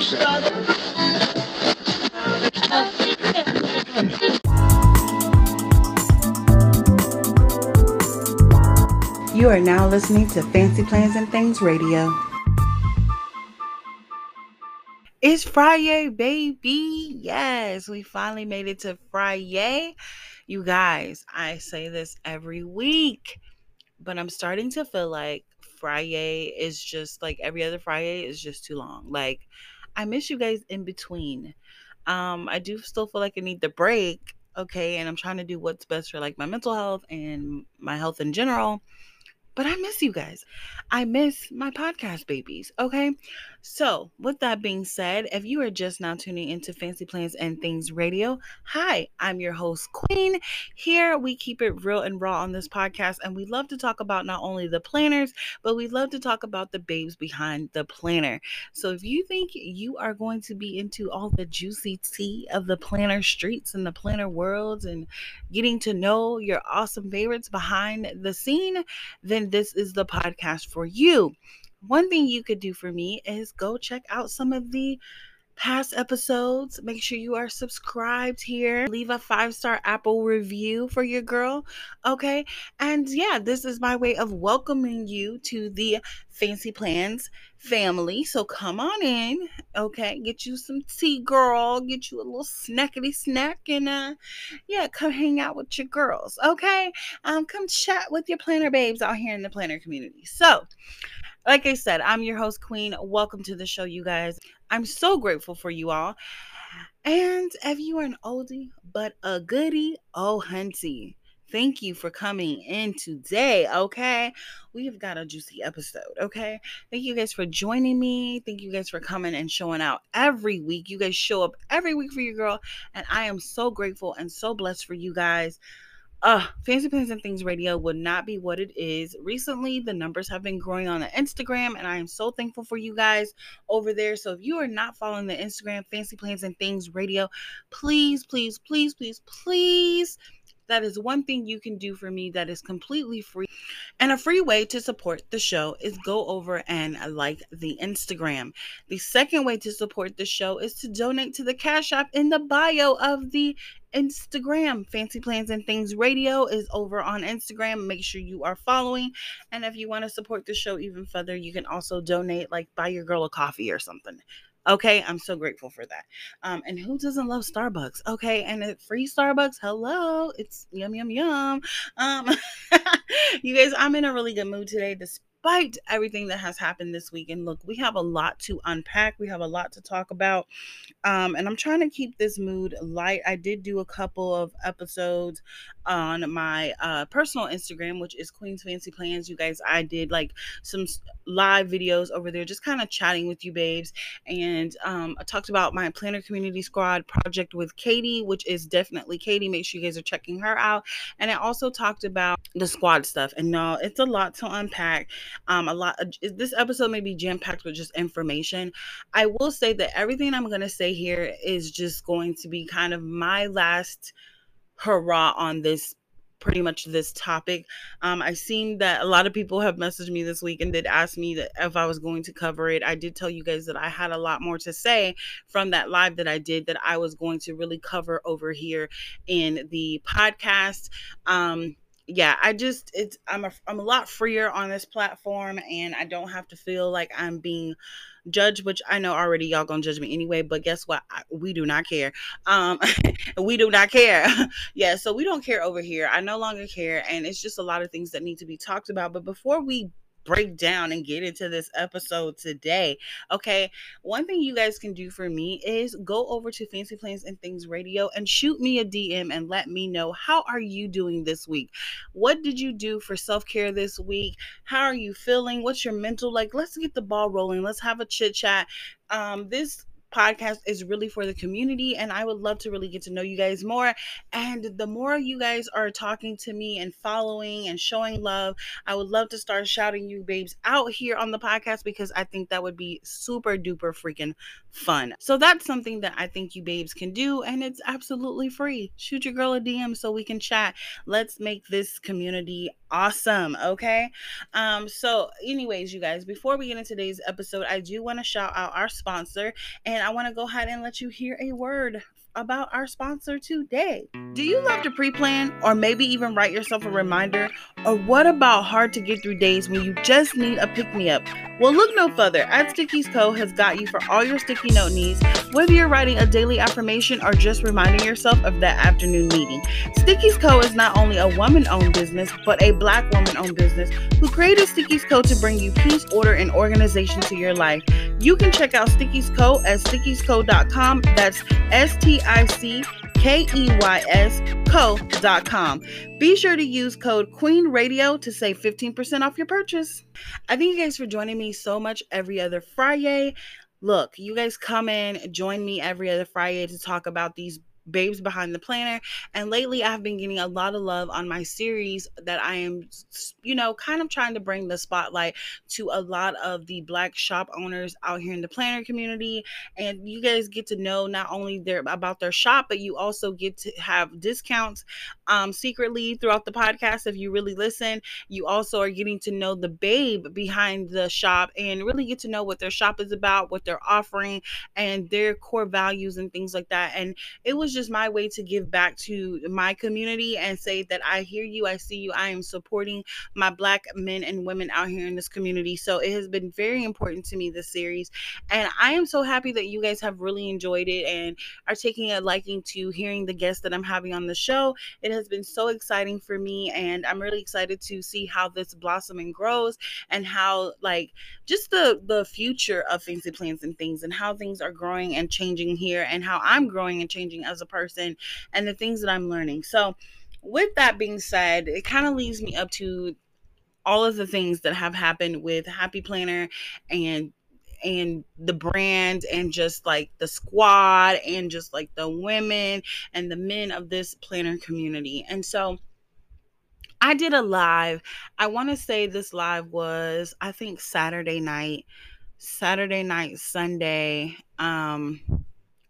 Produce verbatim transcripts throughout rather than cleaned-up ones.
You are now listening to Fancy Plans and Things Radio. It's Friday, baby. Yes, we finally made it to Friday. You guys, I say this every week, but I'm starting to feel like Friday is just like every other Friday is just too long. Like, I miss you guys in between. Um, I do still feel like I need the break, okay? And I'm trying to do what's best for like my mental health and my health in general. But I miss you guys. I miss my podcast babies, okay? So, with that being said, if you are just now tuning into Fancy Plans and Things Radio, hi, I'm your host, Queen. Here, we keep it real and raw on this podcast, and we love to talk about not only the planners, but we love to talk about the babes behind the planner. So, if you think you are going to be into all the juicy tea of the planner streets and the planner worlds and getting to know your awesome favorites behind the scene, then this is the podcast for you. One thing you could do for me is go check out some of the past episodes. Make sure you are subscribed here. Leave a five-star Apple review for your girl. Okay. And yeah, this is my way of welcoming you to the Fancy Plans family. So come on in. Okay. Get you some tea, girl. Get you a little snackety snack. And uh, yeah, come hang out with your girls. Okay. Um, come chat with your planner babes out here in the planner community. So, like I said, I'm your host, Queen. Welcome to the show, you guys. I'm so grateful for you all. And if you are an oldie but a goodie, oh, hunty, thank you for coming in today, okay? We've got a juicy episode, okay? Thank you guys for joining me. Thank you guys for coming and showing out every week. You guys show up every week for your girl, and I am so grateful and so blessed for you guys. Uh, Fancy Plans and Things Radio would not be what it is. Recently, the numbers have been growing on the Instagram, and I am so thankful for you guys over there. So if you are not following the Instagram, Fancy Plans and Things Radio, please, please, please, please, please. That is one thing you can do for me that is completely free. And a free way to support the show is go over and like the Instagram. The second way to support the show is to donate to the Cash App in the bio of the Instagram. Fancy Plans and Things Radio is over on Instagram. Make sure you are following. And if you want to support the show even further, you can also donate, like buy your girl a coffee or something. Okay, I'm so grateful for that. Um, and who doesn't love Starbucks? Okay, and a free Starbucks, hello, it's yum, yum, yum. Um, you guys, I'm in a really good mood today despite everything that has happened this week. And look, we have a lot to unpack. We have a lot to talk about. Um, and I'm trying to keep this mood light. I did do a couple of episodes on my uh, personal Instagram, which is Queen's Fancy Plans. You guys, I did like some live videos over there, just kind of chatting with you babes. And um, I talked about my Planner Community Squad project with Katie, which is definitely Katie. Make sure you guys are checking her out. And I also talked about the squad stuff. And no, it's a lot to unpack. Um, a lot. This episode may be jam-packed with just information. I will say that everything I'm going to say here is just going to be kind of my last hurrah on this, pretty much this topic. Um, I've seen that a lot of people have messaged me this week and did ask me that if I was going to cover it. I did tell you guys that I had a lot more to say from that live that I did that I was going to really cover over here in the podcast. Um, yeah, I just, it's, I'm a, I'm a lot freer on this platform, and I don't have to feel like I'm being judged, which I know already y'all gonna judge me anyway, but guess what? I, we do not care. Um, we do not care. Yeah, so we don't care over here. I no longer care. And it's just a lot of things that need to be talked about. But before we break down and get into this episode today, okay, one thing you guys can do for me is go over to Fancy Plans and Things Radio and shoot me a D M and let me know, how are you doing this week? What did you do for self-care this week? How are you feeling? What's your mental like? Let's get the ball rolling. Let's have a chit chat. Um, this podcast is really for the community, and I would love to really get to know you guys more. And the more you guys are talking to me and following and showing love, I would love to start shouting you babes out here on the podcast, because I think that would be super duper freaking fun. So that's something that I think you babes can do, and it's absolutely free. Shoot your girl a D M so we can chat. Let's make this community awesome. Okay. Um, so anyways, you guys, before we get into today's episode, I do want to shout out our sponsor, and I want to go ahead and let you hear a word about our sponsor today. Do you love to pre-plan, or maybe even write yourself a reminder? Or what about hard to get through days when you just need a pick-me-up? Well, look no further. At Stickeys Co. has got you for all your sticky note needs, whether you're writing a daily affirmation or just reminding yourself of that afternoon meeting. Stickeys Co. is not only a woman-owned business, but a Black woman-owned business who created Stickeys Co. to bring you peace, order, and organization to your life. You can check out Stickeys Co. at stickeys co dot com. That's S T I C K E Y S co dot com. Be sure to use code QUEENRADIO to save fifteen percent off your purchase. I thank you guys for joining me so much every other Friday. Look, you guys come in, join me every other Friday to talk about these babes behind the planner. And lately I've been getting a lot of love on my series that I am, you know, kind of trying to bring the spotlight to a lot of the Black shop owners out here in the planner community. And you guys get to know not only their about their shop, but you also get to have discounts um, secretly throughout the podcast. If you really listen, you also are getting to know the babe behind the shop and really get to know what their shop is about, what they're offering, and their core values and things like that. And it was just just my way to give back to my community and say that I hear you, I see you, I am supporting my Black men and women out here in this community. So it has been very important to me, this series, and I am so happy that you guys have really enjoyed it and are taking a liking to hearing the guests that I'm having on the show. It has been so exciting for me, and I'm really excited to see how this blossom and grows, and how like just the the future of Fancy Plans and Things, and how things are growing and changing here, and how I'm growing and changing as a person, and the things that I'm learning. So with that being said, it kind of leaves me up to all of the things that have happened with Happy Planner and and the brand, and just like the squad, and just like the women and the men of this planner community. And so I did a live. I want to say this live was, I think, Saturday night, Saturday night, Sunday, um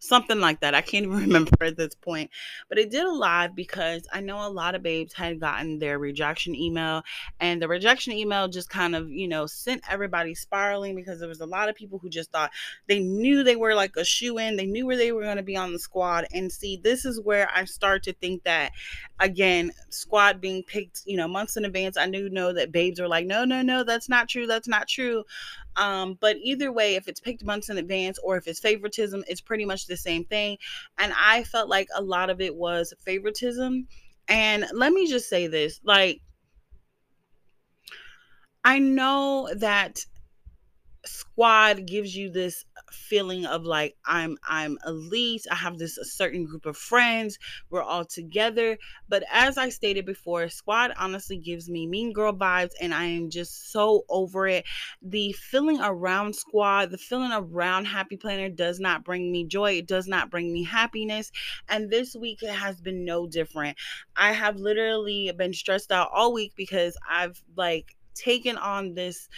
something like that. I can't even remember at this point, but it did a live because I know a lot of babes had gotten their rejection email, and the rejection email just kind of, you know, sent everybody spiraling, because there was a lot of people who just thought they knew they were like a shoe-in. They knew where they were going to be on the squad. And see, this is where I start to think that, again, squad being picked, you know, months in advance. I do know that babes are like, no, no, no, that's not true. That's not true. Um, but either way, if it's picked months in advance or if it's favoritism, it's pretty much the same thing. And I felt like a lot of it was favoritism. And let me just say this, like, I know that squad gives you this feeling of like, I'm, I'm elite. I have this a certain group of friends. We're all together. But as I stated before, squad honestly gives me mean girl vibes, and I am just so over it. The feeling around squad, the feeling around Happy Planner does not bring me joy. It does not bring me happiness. And this week it has been no different. I have literally been stressed out all week because I've like taken on this,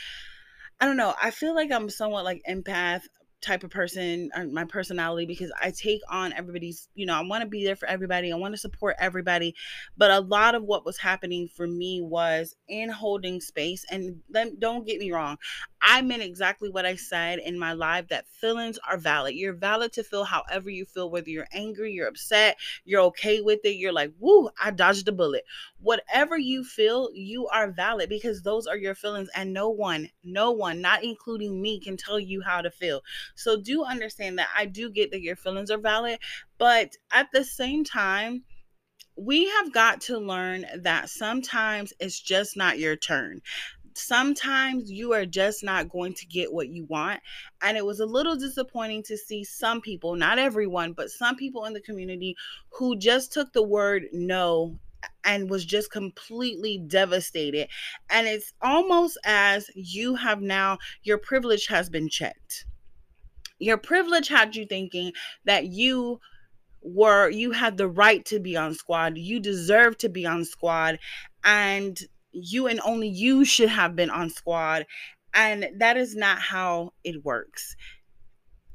I don't know, I feel like I'm somewhat like empath type of person, or my personality, because I take on everybody's, you know, I want to be there for everybody. I want to support everybody. But a lot of what was happening for me was in holding space. And don't get me wrong, I meant exactly what I said in my live, that feelings are valid. You're valid to feel however you feel, whether you're angry, you're upset, you're okay with it, you're like, woo, I dodged a bullet. Whatever you feel, you are valid, because those are your feelings, and no one, no one, not including me, can tell you how to feel. So do understand that I do get that your feelings are valid, but at the same time, we have got to learn that sometimes it's just not your turn. Sometimes you are just not going to get what you want. And it was a little disappointing to see some people, not everyone, but some people in the community who just took the word no and was just completely devastated. And it's almost as you have now, your privilege has been checked. Your privilege had you thinking that you were, you had the right to be on squad. You deserve to be on squad. And you and only you should have been on squad, and that is not how it works.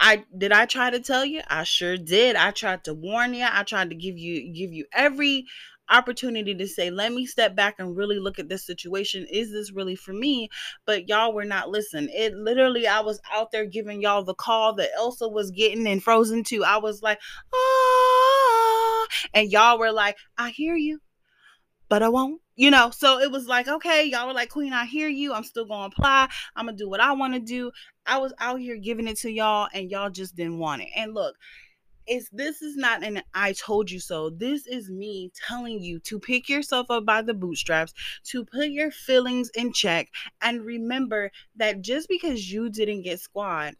I did I try to tell you? I sure did. I tried to warn you. I tried to give you give you every opportunity to say, let me step back and really look at this situation. Is this really for me? But y'all were not listening. It literally, I was out there giving y'all the call that Elsa was getting in Frozen two. I was like, oh, and y'all were like, I hear you, but I won't. You know, so it was like, okay, y'all were like, Queen, I hear you. I'm still going to apply. I'm going to do what I want to do. I was out here giving it to y'all, and y'all just didn't want it. And look, it's, this is not an I told you so. This is me telling you to pick yourself up by the bootstraps, to put your feelings in check, and remember that just because you didn't get squad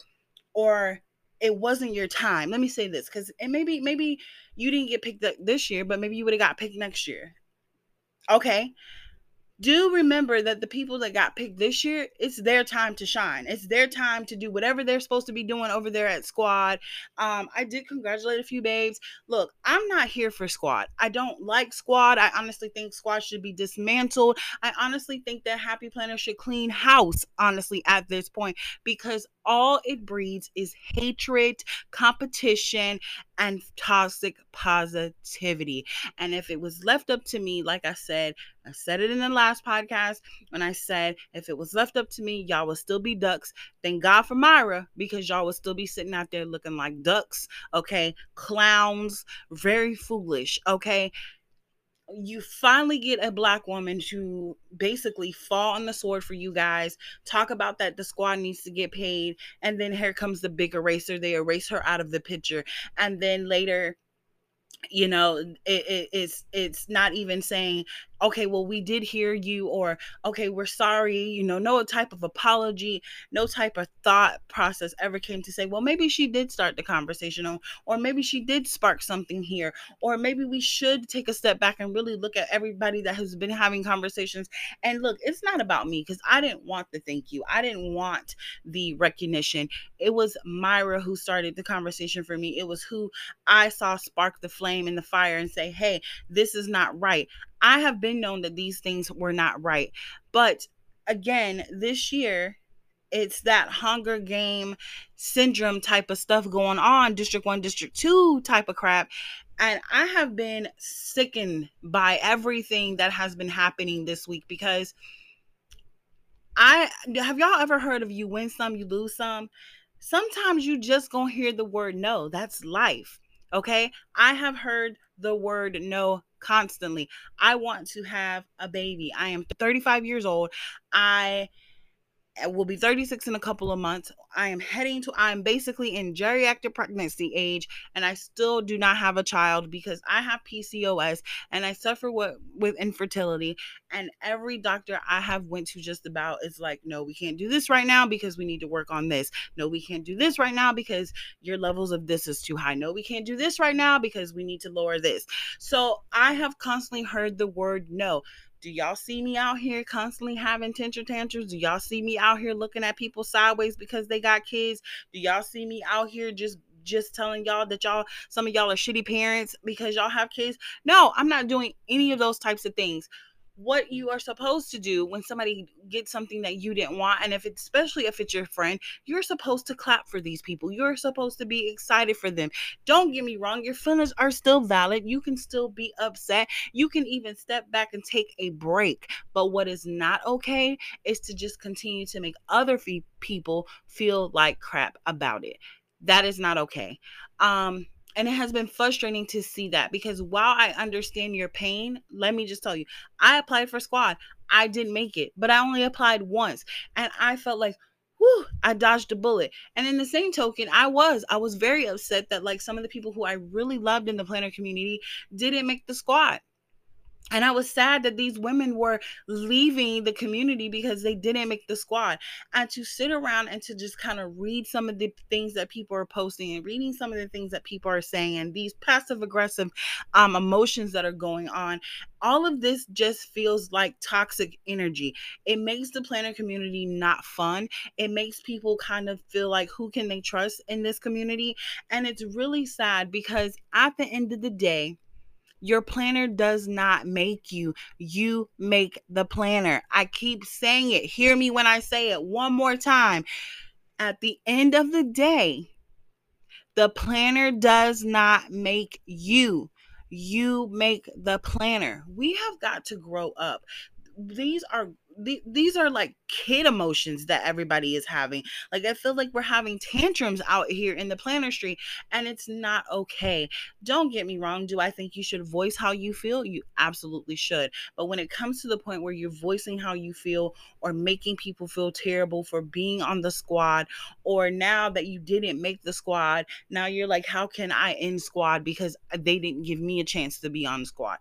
or it wasn't your time. Let me say this, because and maybe maybe you didn't get picked up this year, but maybe you would have got picked next year. Okay, do remember that the people that got picked this year, it's their time to shine. It's their time to do whatever they're supposed to be doing over there at squad. Um, I did congratulate a few babes. Look, I'm not here for squad. I don't like squad. I honestly think squad should be dismantled. I honestly think that Happy Planner should clean house, honestly, at this point, because all it breeds is hatred, competition, and toxic positivity. And if it was left up to me, like I said, I said it in the last podcast when I said, if it was left up to me, y'all would still be ducks. Thank God for Myra, because y'all would still be sitting out there looking like ducks, okay? Clowns, very foolish, okay? You finally get a black woman to basically fall on the sword for you guys, talk about that the squad needs to get paid, and then here comes the big eraser. They erase her out of the picture, and then later, you know, it, it, it's it's not even saying, okay, well, we did hear you, or okay, we're sorry, you know, no type of apology, no type of thought process ever came to say, well, maybe she did start the conversation, or, or maybe she did spark something here, or maybe we should take a step back and really look at everybody that has been having conversations. And look, it's not about me, because I didn't want the thank you. I didn't want the recognition. It was Myra who started the conversation for me. It was who I saw spark the flame in the fire and say, hey, this is not right. I have been known that these things were not right. But again, this year, it's that Hunger Game syndrome type of stuff going on, District one, District two type of crap. And I have been sickened by everything that has been happening this week, because I, have y'all ever heard of you win some, you lose some? Sometimes you just gonna hear the word no. That's life, okay? I have heard the word no constantly. I want to have a baby. I am thirty-five years old. I will be thirty-six in a couple of months. I am heading to, I'm basically in geriatric pregnancy age, and I still do not have a child because I have P C O S and I suffer with, with infertility. And every doctor I have went to just about is like, no, we can't do this right now because we need to work on this. No, we can't do this right now because your levels of this is too high. No, we can't do this right now because we need to lower this. So I have constantly heard the word no. Do y'all see me out here constantly having tantrum tantrums? Do y'all see me out here looking at people sideways because they got kids? Do y'all see me out here just just telling y'all that y'all, some of y'all are shitty parents because y'all have kids? No, I'm not doing any of those types of things. What you are supposed to do when somebody gets something that you didn't want, and if it's, especially if it's your friend, you're supposed to clap for these people. You're supposed to be excited for them. Don't get me wrong, your feelings are still valid. You can still be upset. You can even step back and take a break. But what is not okay is to just continue to make other fe- people feel like crap about it. That is not okay. Um, And it has been frustrating to see that, because while I understand your pain, let me just tell you, I applied for squad. I didn't make it, but I only applied once. And I felt like, whew, I dodged a bullet. And in the same token, I was, I was very upset that like some of the people who I really loved in the planner community didn't make the squad. And I was sad that these women were leaving the community because they didn't make the squad. And to sit around and to just kind of read some of the things that people are posting and reading some of the things that people are saying and these passive aggressive um, emotions that are going on, all of this just feels like toxic energy. It makes the planner community not fun. It makes people kind of feel like, who can they trust in this community? And it's really sad, because at the end of the day, your planner does not make you. You make the planner. I keep saying it. Hear me when I say it one more time. At the end of the day, the planner does not make you. you make the planner. We have got to grow up. These are th- these are like kid emotions that everybody is having. Like, I feel like we're having tantrums out here in the planner street, and it's not okay. Don't get me wrong. Do I think you should voice how you feel? You absolutely should. But when it comes to the point where you're voicing how you feel or making people feel terrible for being on the squad, or now that you didn't make the squad, now you're like, how can I end squad because they didn't give me a chance to be on the squad?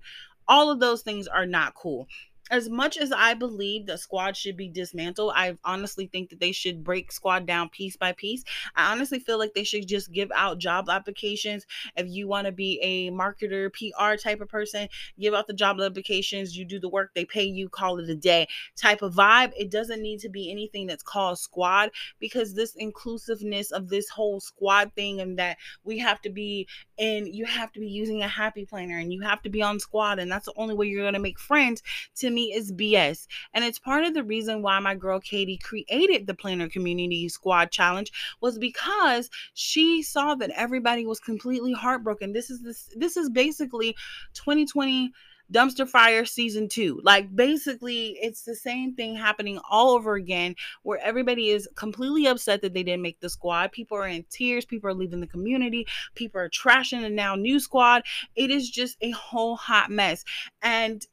All of those things are not cool. As much as I believe that squad should be dismantled, I honestly think that they should break squad down piece by piece. I honestly feel like they should just give out job applications. If you want to be a marketer, P R type of person, give out the job applications. You do the work, they pay you, call it a day type of vibe. It doesn't need to be anything that's called squad, because this inclusiveness of this whole squad thing, and that we have to be in, you have to be using a Happy Planner and you have to be on squad, and that's the only way you're going to make friends, to me is B S. And it's part of the reason why my girl Katie created the Planner Community Squad Challenge, was because she saw that everybody was completely heartbroken. This is this this is basically twenty twenty dumpster fire season two. Like, basically it's the same thing happening all over again, where everybody is completely upset that they didn't make the squad. People are in tears, people are leaving the community, people are trashing the now new squad. It is just a whole hot mess. And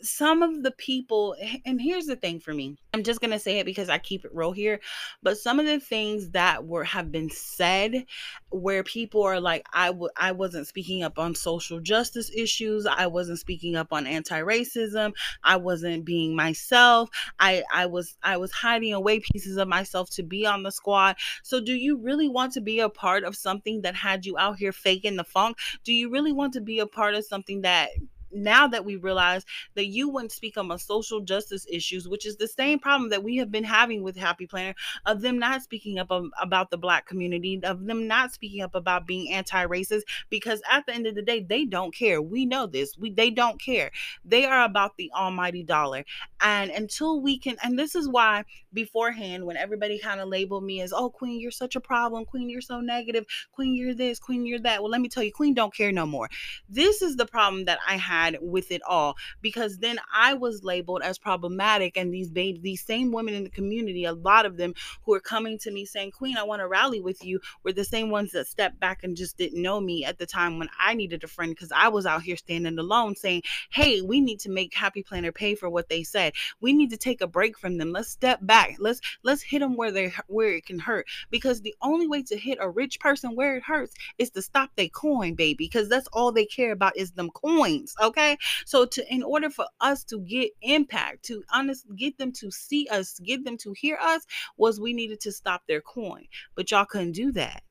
some of the people, and here's the thing for me, I'm just going to say it because I keep it real here, but some of the things that were, have been said, where people are like, I, w- I wasn't speaking up on social justice issues. I wasn't speaking up on anti-racism. I wasn't being myself. I, I was, I was hiding away pieces of myself to be on the squad. So do you really want to be a part of something that had you out here faking the funk? Do you really want to be a part of something that, now that we realize that you wouldn't speak on social justice issues, which is the same problem that we have been having with Happy Planner, of them not speaking up about the Black community, of them not speaking up about being anti-racist, because at the end of the day, they don't care. We know this. We they don't care. They are about the almighty dollar. And until we can, and this is why beforehand, when everybody kind of labeled me as, oh, Queen, you're such a problem. Queen, you're so negative. Queen, you're this. Queen, you're that. Well, let me tell you, Queen don't care no more. This is the problem that I have with it all, because then I was labeled as problematic, and these babe, these same women in the community, a lot of them who are coming to me saying, Queen, I want to rally with you, were the same ones that stepped back and just didn't know me at the time when I needed a friend, because I was out here standing alone saying, hey, we need to make Happy Planner pay for what they said. We need to take a break from them. Let's step back. Let's let's hit them where they where it can hurt, because the only way to hit a rich person where it hurts is to stop their coin, baby, because that's all they care about is them coins. Okay, so to in order for us to get impact, to honest, get them to see us, get them to hear us, was we needed to stop their coin. But y'all couldn't do that.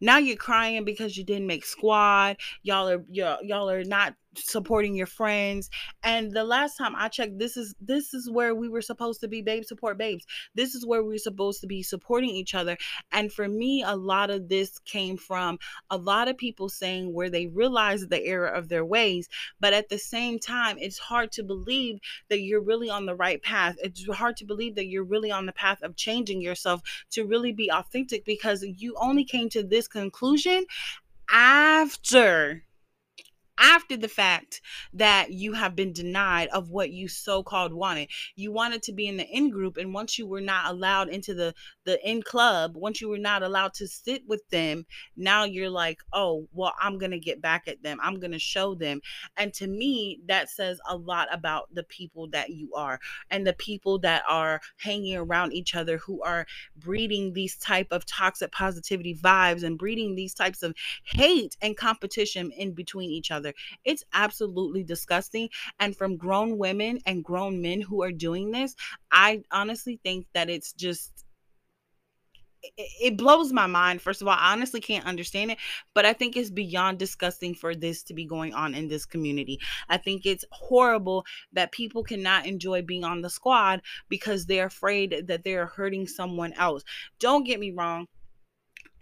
Now you're crying because you didn't make squad. Y'all are y'all, y'all are not supporting your friends. And the last time I checked, this is this is where we were supposed to be, babe, support babes. This is where we're supposed to be supporting each other. And for me, a lot of this came from a lot of people saying where they realized the error of their ways, but at the same time, it's hard to believe that you're really on the right path. It's hard to believe that you're really on the path of changing yourself to really be authentic, because you only came to this conclusion after After the fact that you have been denied of what you so-called wanted. You wanted to be in the in group, and once you were not allowed into the, the in club, once you were not allowed to sit with them, now you're like, oh, well, I'm going to get back at them. I'm going to show them. And to me, that says a lot about the people that you are, and the people that are hanging around each other, who are breeding these type of toxic positivity vibes and breeding these types of hate and competition in between each other. It's absolutely disgusting. And from grown women and grown men who are doing this, I honestly think that it's just, it blows my mind. First of all, I honestly can't understand it, but I think it's beyond disgusting for this to be going on in this community. I think it's horrible that people cannot enjoy being on the squad because they're afraid that they're hurting someone else. Don't get me wrong.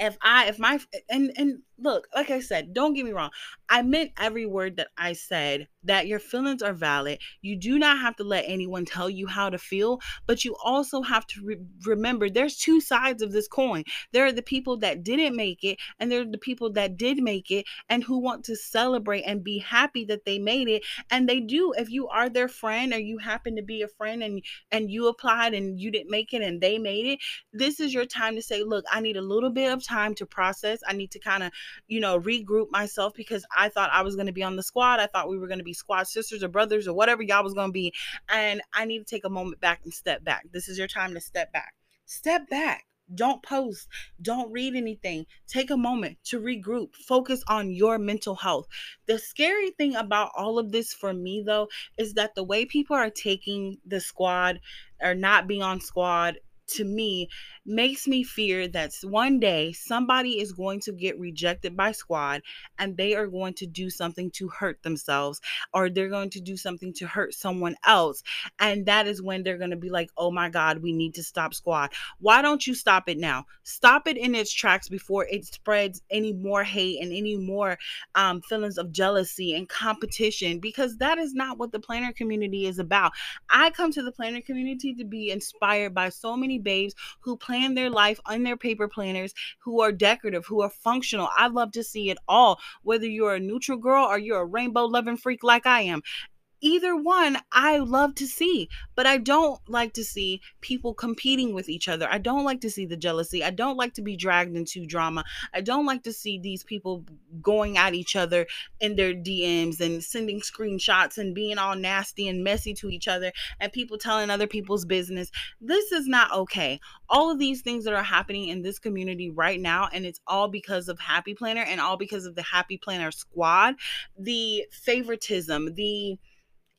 If I, if my, and, and look, like I said, don't get me wrong. I meant every word that I said, that your feelings are valid. You do not have to let anyone tell you how to feel, but you also have to re- remember there's two sides of this coin. There are the people that didn't make it, and there are the people that did make it and who want to celebrate and be happy that they made it. And they do. If you are their friend, or you happen to be a friend and, and you applied and you didn't make it and they made it, this is your time to say, look, I need a little bit of time to process. I need to kind of, you know, regroup myself, because I thought I was going to be on the squad. I thought we were going to be squad sisters or brothers or whatever y'all was going to be. And I need to take a moment back and step back. This is your time to step back. Step back. Don't post. Don't read anything. Take a moment to regroup. Focus on your mental health. The scary thing about all of this for me, though, is that the way people are taking the squad or not being on squad, to me, makes me fear that one day somebody is going to get rejected by squad and they are going to do something to hurt themselves, or they're going to do something to hurt someone else. And that is when they're going to be like, oh my God, we need to stop squad. Why don't you stop it now? Stop it in its tracks before it spreads any more hate and any more um, feelings of jealousy and competition, because that is not what the planner community is about. I come to the planner community to be inspired by so many babes who plan their life on their paper planners, who are decorative, who are functional. I love to see it all, whether you're a neutral girl or you're a rainbow loving freak like I am. Either one, I love to see, but I don't like to see people competing with each other. I don't like to see the jealousy. I don't like to be dragged into drama. I don't like to see these people going at each other in their D Ms and sending screenshots and being all nasty and messy to each other, and people telling other people's business. This is not okay. All of these things that are happening in this community right now, and it's all because of Happy Planner and all because of the Happy Planner squad, the favoritism, the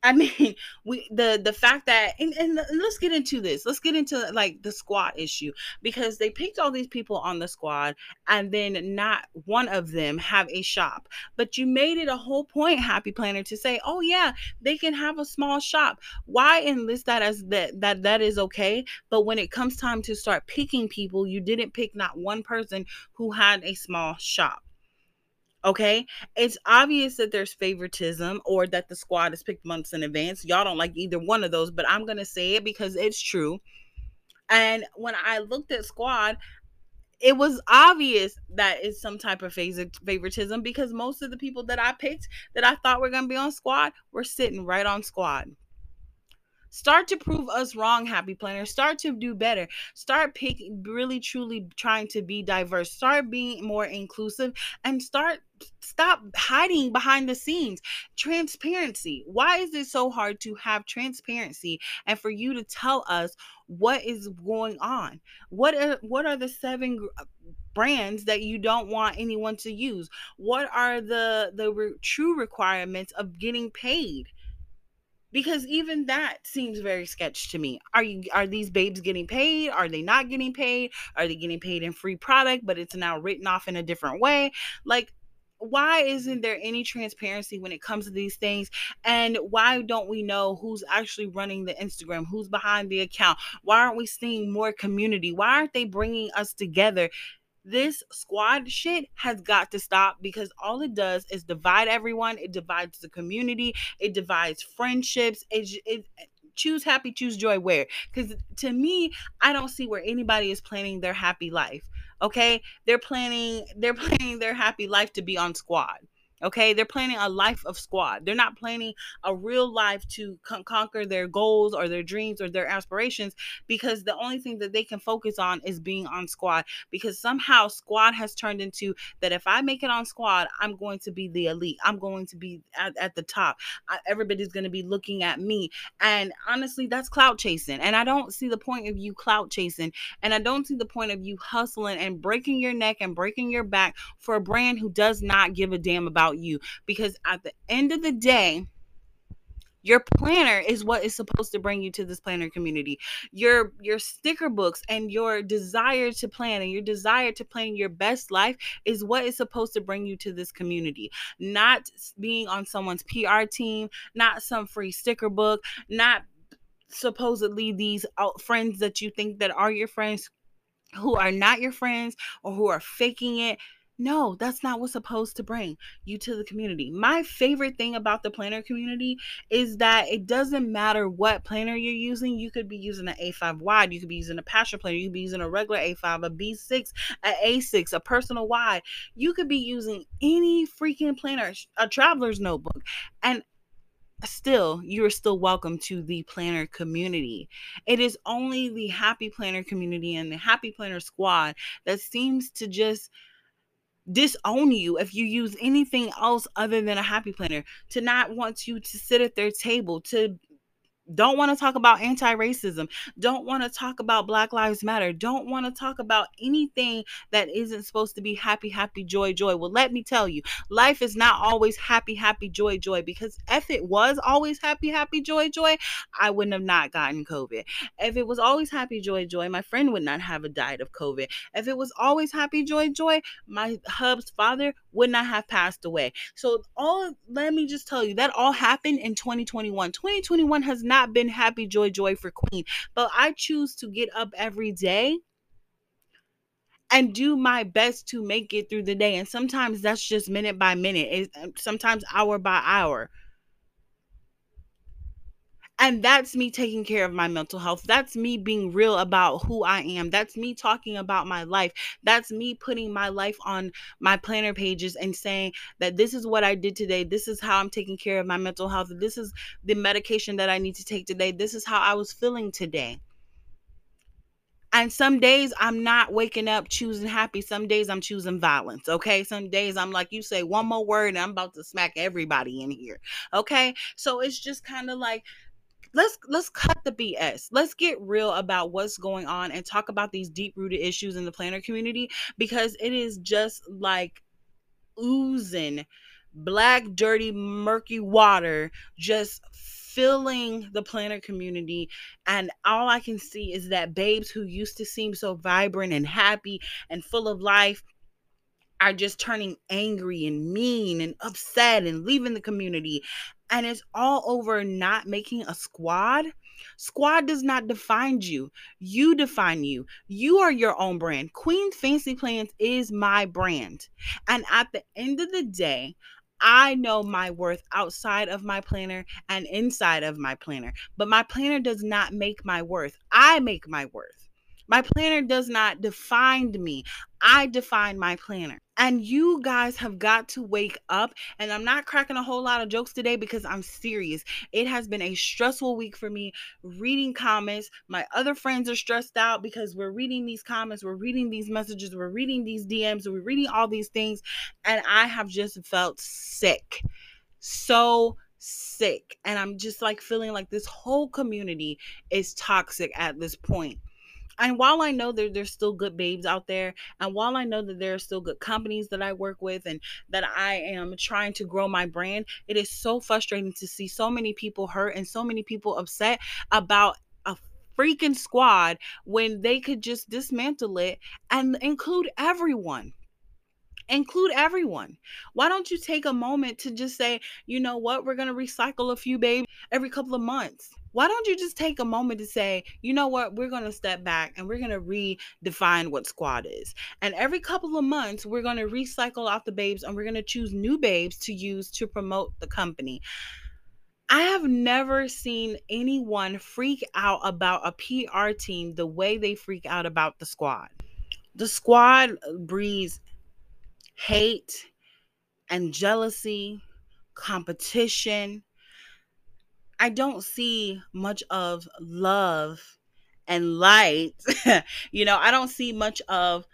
I mean, we the the fact that, and, and let's get into this. Let's get into like the squad issue, because they picked all these people on the squad and then not one of them have a shop. But you made it a whole point, Happy Planner, to say, oh yeah, they can have a small shop. Why enlist that as that that that is okay? But when it comes time to start picking people, you didn't pick not one person who had a small shop. Okay, it's obvious that there's favoritism, or that the squad is picked months in advance. Y'all don't like either one of those, but I'm going to say it because it's true. And when I looked at squad, it was obvious that it's some type of favoritism, because most of the people that I picked that I thought were going to be on squad were sitting right on squad. Start to prove us wrong, Happy Planner. Start to do better. Start picking, really, truly trying to be diverse. Start being more inclusive, and start stop hiding behind the scenes. Transparency. Why is it so hard to have transparency and for you to tell us what is going on? What are, what are the seven gr- brands that you don't want anyone to use? What are the, the re- true requirements of getting paid? Because even that seems very sketch to me. Are you, are these babes getting paid? Are they not getting paid? Are they getting paid in free product, but it's now written off in a different way? Like, why isn't there any transparency when it comes to these things? And why don't we know who's actually running the Instagram? Who's behind the account? Why aren't we seeing more community? Why aren't they bringing us together? This squad shit has got to stop, because all it does is divide everyone. It divides the community. It divides friendships. It, it choose happy, choose joy where? Because to me, I don't see where anybody is planning their happy life. Okay, they're planning. They're planning their happy life to be on squad. Okay, they're planning a life of squad. They're not planning a real life to con- conquer their goals or their dreams or their aspirations, because the only thing that they can focus on is being on squad, because somehow squad has turned into that. If I make it on squad, I'm going to be the elite. I'm going to be at, at the top. I, everybody's going to be looking at me. And honestly, that's clout chasing. And I don't see the point of you clout chasing. And I don't see the point of you hustling and breaking your neck and breaking your back for a brand who does not give a damn about you, because at the end of the day, your planner is what is supposed to bring you to this planner community. Your your sticker books and your desire to plan and your desire to plan your best life is what is supposed to bring you to this community. Not being on someone's P R team, not some free sticker book, not supposedly these friends that you think that are your friends who are not your friends or who are faking it. No, that's not what's supposed to bring you to the community. My favorite thing about the planner community is that it doesn't matter what planner you're using. You could be using an A five wide. You could be using a Passion Planner. You could be using a regular A five, a B six, an A six, a personal wide. You could be using any freaking planner, a traveler's notebook. And still, you're still welcome to the planner community. It is only the Happy Planner community and the Happy Planner squad that seems to just disown you if you use anything else other than a Happy Planner, to not want you to sit at their table, to don't want to talk about anti-racism, don't want to talk about Black Lives Matter, don't want to talk about anything that isn't supposed to be happy, happy, joy, joy. Well, let me tell you, life is not always happy, happy, joy, joy, because if it was always happy, happy, joy, joy, I wouldn't have not gotten COVID. If it was always happy, joy, joy, my friend would not have died of COVID. If it was always happy, joy, joy, my hub's father would not have passed away. So all, let me just tell you, that all happened in twenty twenty-one. twenty twenty-one has not been happy, joy, joy for Queen, but I choose to get up every day and do my best to make it through the day. And sometimes that's just minute by minute, it's sometimes hour by hour. And that's me taking care of my mental health. That's me being real about who I am. That's me talking about my life. That's me putting my life on my planner pages and saying that this is what I did today. This is how I'm taking care of my mental health. This is the medication that I need to take today. This is how I was feeling today. And some days I'm not waking up choosing happy. Some days I'm choosing violence, okay? Some days I'm like, you say one more word and I'm about to smack everybody in here, okay? So it's just kind of like, Let's let's cut the B S. Let's get real about what's going on and talk about these deep-rooted issues in the planner community, because it is just like oozing black, dirty, murky water just filling the planner community. And all I can see is that babes who used to seem so vibrant and happy and full of life are just turning angry and mean and upset and leaving the community. And it's all over not making a squad. Squad does not define you. You define you. You are your own brand. Queen's Fancy Plans is my brand. And at the end of the day, I know my worth outside of my planner and inside of my planner. But my planner does not make my worth. I make my worth. My planner does not define me. I define my planner. And you guys have got to wake up. And I'm not cracking a whole lot of jokes today because I'm serious. It has been a stressful week for me reading comments. My other friends are stressed out because we're reading these comments. We're reading these messages. We're reading these D Ms. We're reading all these things. And I have just felt sick. So sick. And I'm just like feeling like this whole community is toxic at this point. And while I know that there's still good babes out there, and while I know that there are still good companies that I work with and that I am trying to grow my brand, it is so frustrating to see so many people hurt and so many people upset about a freaking squad when they could just dismantle it and include everyone. Include everyone. Why don't you take a moment to just say, you know what, we're going to recycle a few babes every couple of months. Why don't you just take a moment to say, you know what, we're going to step back and we're going to redefine what squad is. And every couple of months, we're going to recycle out the babes and we're going to choose new babes to use to promote the company. I have never seen anyone freak out about a P R team the way they freak out about the squad. The squad breeds hate and jealousy, competition. I don't see much of love and light. You know, I don't see much of,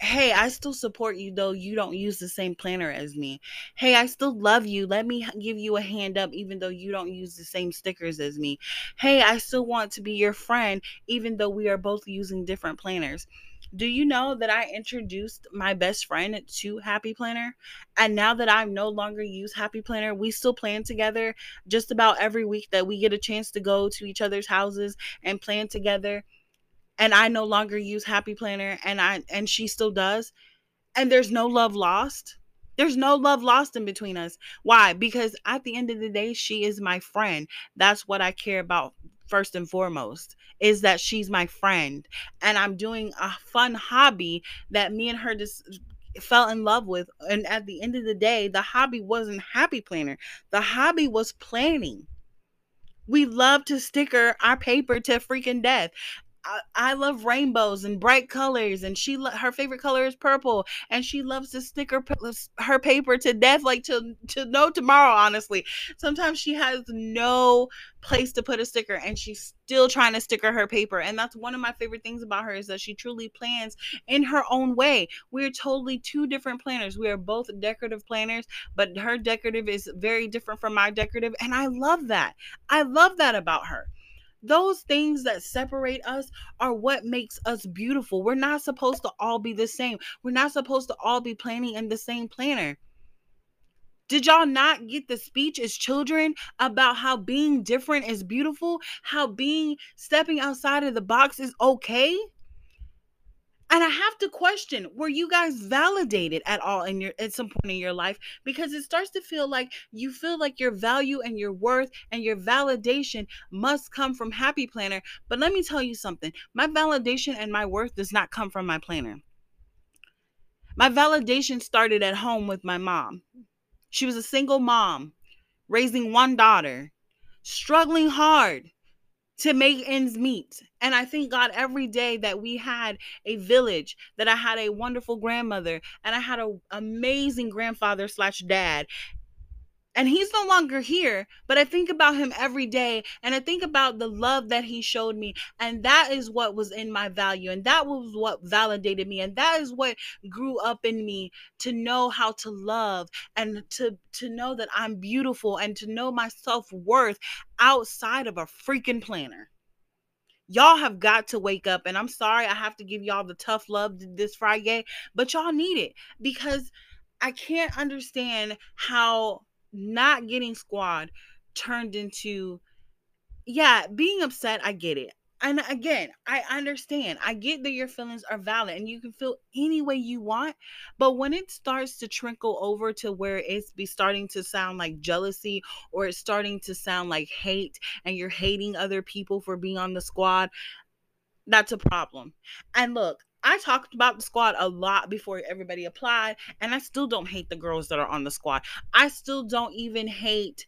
hey, I still support you, though you don't use the same planner as me. Hey, I still love you. Let me give you a hand up, even though you don't use the same stickers as me. Hey, I still want to be your friend, even though we are both using different planners. Do you know that I introduced my best friend to Happy Planner? And now that I no longer use Happy Planner, we still plan together just about every week that we get a chance to go to each other's houses and plan together. And I no longer use Happy Planner, and I and she still does. And there's no love lost. There's no love lost in between us. Why? Because at the end of the day, she is my friend. That's what I care about first and foremost, is that she's my friend, and I'm doing a fun hobby that me and her just fell in love with. And at the end of the day, the hobby wasn't Happy Planner. The hobby was planning. We love to sticker our paper to freaking death. I, I love rainbows and bright colors, and she lo- her favorite color is purple, and she loves to sticker p- her paper to death, like to to no tomorrow. Honestly, sometimes she has no place to put a sticker, and she's still trying to sticker her paper. And that's one of my favorite things about her, is that she truly plans in her own way. We're totally two different planners. We are both decorative planners, but her decorative is very different from my decorative, and I love that. I love that about her. Those things that separate us are what makes us beautiful. We're not supposed to all be the same. We're not supposed to all be planning in the same planner. Did y'all not get the speech as children about how being different is beautiful? How being, stepping outside of the box is okay? And I have to question, were you guys validated at all in your, at some point in your life? Because it starts to feel like you feel like your value and your worth and your validation must come from Happy Planner. But let me tell you something. My validation and my worth does not come from my planner. My validation started at home with my mom. She was a single mom, raising one daughter, struggling hard to make ends meet. And I thank God every day that we had a village, that I had a wonderful grandmother, and I had an amazing grandfather slash dad. And he's no longer here, but I think about him every day, and I think about the love that he showed me, and that is what was in my value, and that was what validated me, and that is what grew up in me to know how to love and to, to know that I'm beautiful and to know my self-worth outside of a freaking planner. Y'all have got to wake up, and I'm sorry I have to give y'all the tough love this Friday, but y'all need it, because I can't understand how not getting squad turned into, yeah, being upset. I get it. And again, I understand. I get that your feelings are valid and you can feel any way you want. But when it starts to trickle over to where it's be starting to sound like jealousy, or it's starting to sound like hate, and you're hating other people for being on the squad, that's a problem. And look, I talked about the squad a lot before everybody applied, and I still don't hate the girls that are on the squad. I still don't even hate,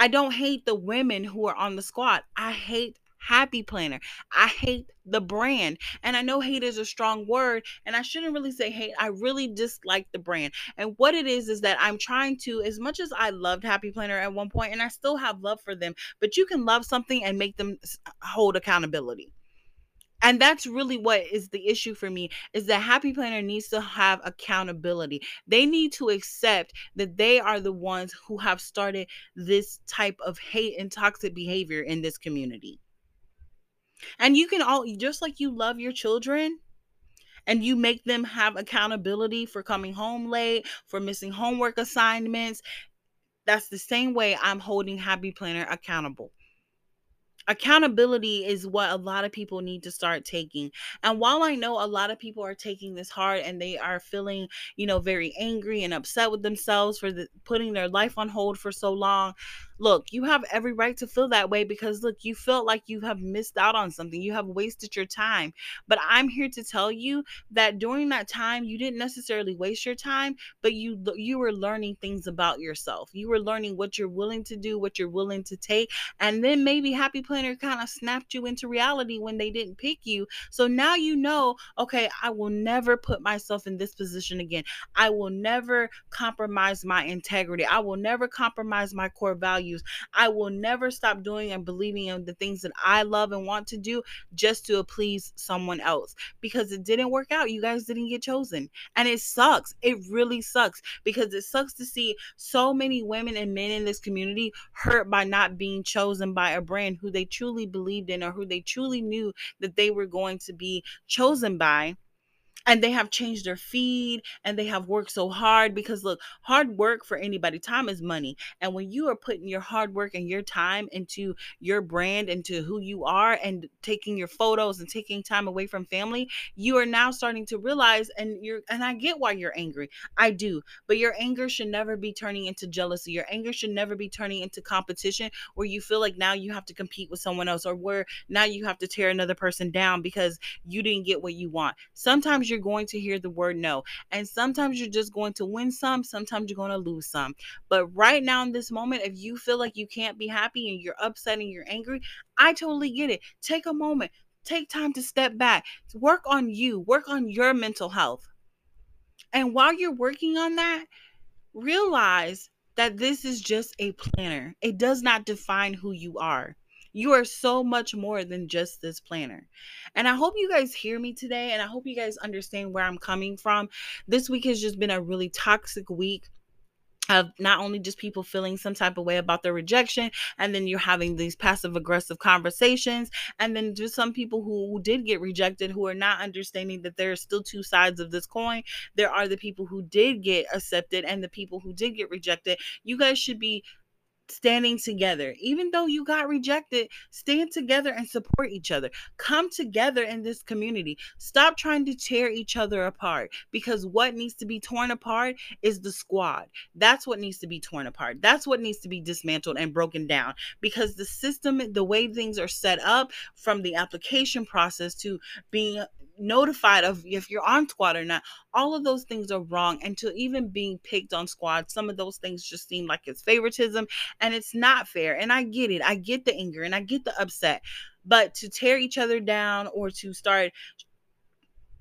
I don't hate the women who are on the squad. I hate Happy Planner. I hate the brand. And I know hate is a strong word, and I shouldn't really say hate. I really dislike the brand. And what it is, is that I'm trying to, as much as I loved Happy Planner at one point, and I still have love for them, but you can love something and make them hold accountability. And that's really what is the issue for me, is that Happy Planner needs to have accountability. They need to accept that they are the ones who have started this type of hate and toxic behavior in this community. And you can all, just like you love your children and you make them have accountability for coming home late, for missing homework assignments, that's the same way I'm holding Happy Planner accountable. Accountability is what a lot of people need to start taking. And while I know a lot of people are taking this hard and they are feeling, you know, very angry and upset with themselves for the, putting their life on hold for so long, look, you have every right to feel that way, because look, you felt like you have missed out on something. You have wasted your time. But I'm here to tell you that during that time, you didn't necessarily waste your time, but you, you were learning things about yourself. You were learning what you're willing to do, what you're willing to take. And then maybe Happy Planner kind of snapped you into reality when they didn't pick you. So now you know, okay, I will never put myself in this position again. I will never compromise my integrity. I will never compromise my core values. I will never stop doing and believing in the things that I love and want to do just to please someone else, because it didn't work out. You guys didn't get chosen, and it sucks. It really sucks, because it sucks to see so many women and men in this community hurt by not being chosen by a brand who they truly believed in, or who they truly knew that they were going to be chosen by. And they have changed their feed, and they have worked so hard, because look, hard work for anybody, time is money. And when you are putting your hard work and your time into your brand, into who you are, and taking your photos and taking time away from family, you are now starting to realize, and you're, and I get why you're angry. I do. But your anger should never be turning into jealousy. Your anger should never be turning into competition, where you feel like now you have to compete with someone else, or where now you have to tear another person down because you didn't get what you want. Sometimes sometimes you're going to hear the word no, and sometimes you're just going to win some, sometimes you're going to lose some. But right now in this moment, if you feel like you can't be happy and you're upset and you're angry, I totally get it. Take a moment, take time to step back, work on you, work on your mental health. And while you're working on that, realize that this is just a planner. It does not define who you are. You are so much more than just this planner. And I hope you guys hear me today, and I hope you guys understand where I'm coming from. This week has just been a really toxic week of not only just people feeling some type of way about their rejection, and then you're having these passive aggressive conversations, and then just some people who, who did get rejected, who are not understanding that there are still two sides of this coin. There are the people who did get accepted and the people who did get rejected. You guys should be standing together. Even though you got rejected, stand together and support each other. Come together in this community. Stop trying to tear each other apart, because what needs to be torn apart is the squad. That's what needs to be torn apart. That's what needs to be dismantled and broken down, because the system, the way things are set up, from the application process to being notified of if you're on squad or not, all of those things are wrong. And to even being picked on squad, some of those things just seem like it's favoritism, and it's not fair. And I get it. I get the anger and I get the upset, but to tear each other down or to start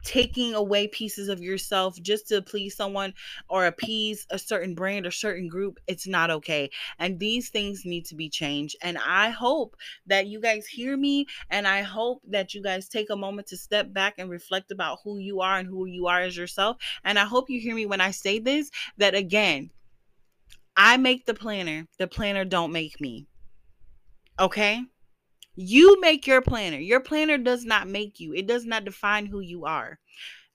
taking away pieces of yourself just to please someone or appease a certain brand or certain group, it's not okay. And these things need to be changed. And I hope that you guys hear me, and I hope that you guys take a moment to step back and reflect about who you are and who you are as yourself. And I hope you hear me when I say this, that again, I make the planner, the planner don't make me. Okay? You make your planner. Your planner does not make you. It does not define who you are.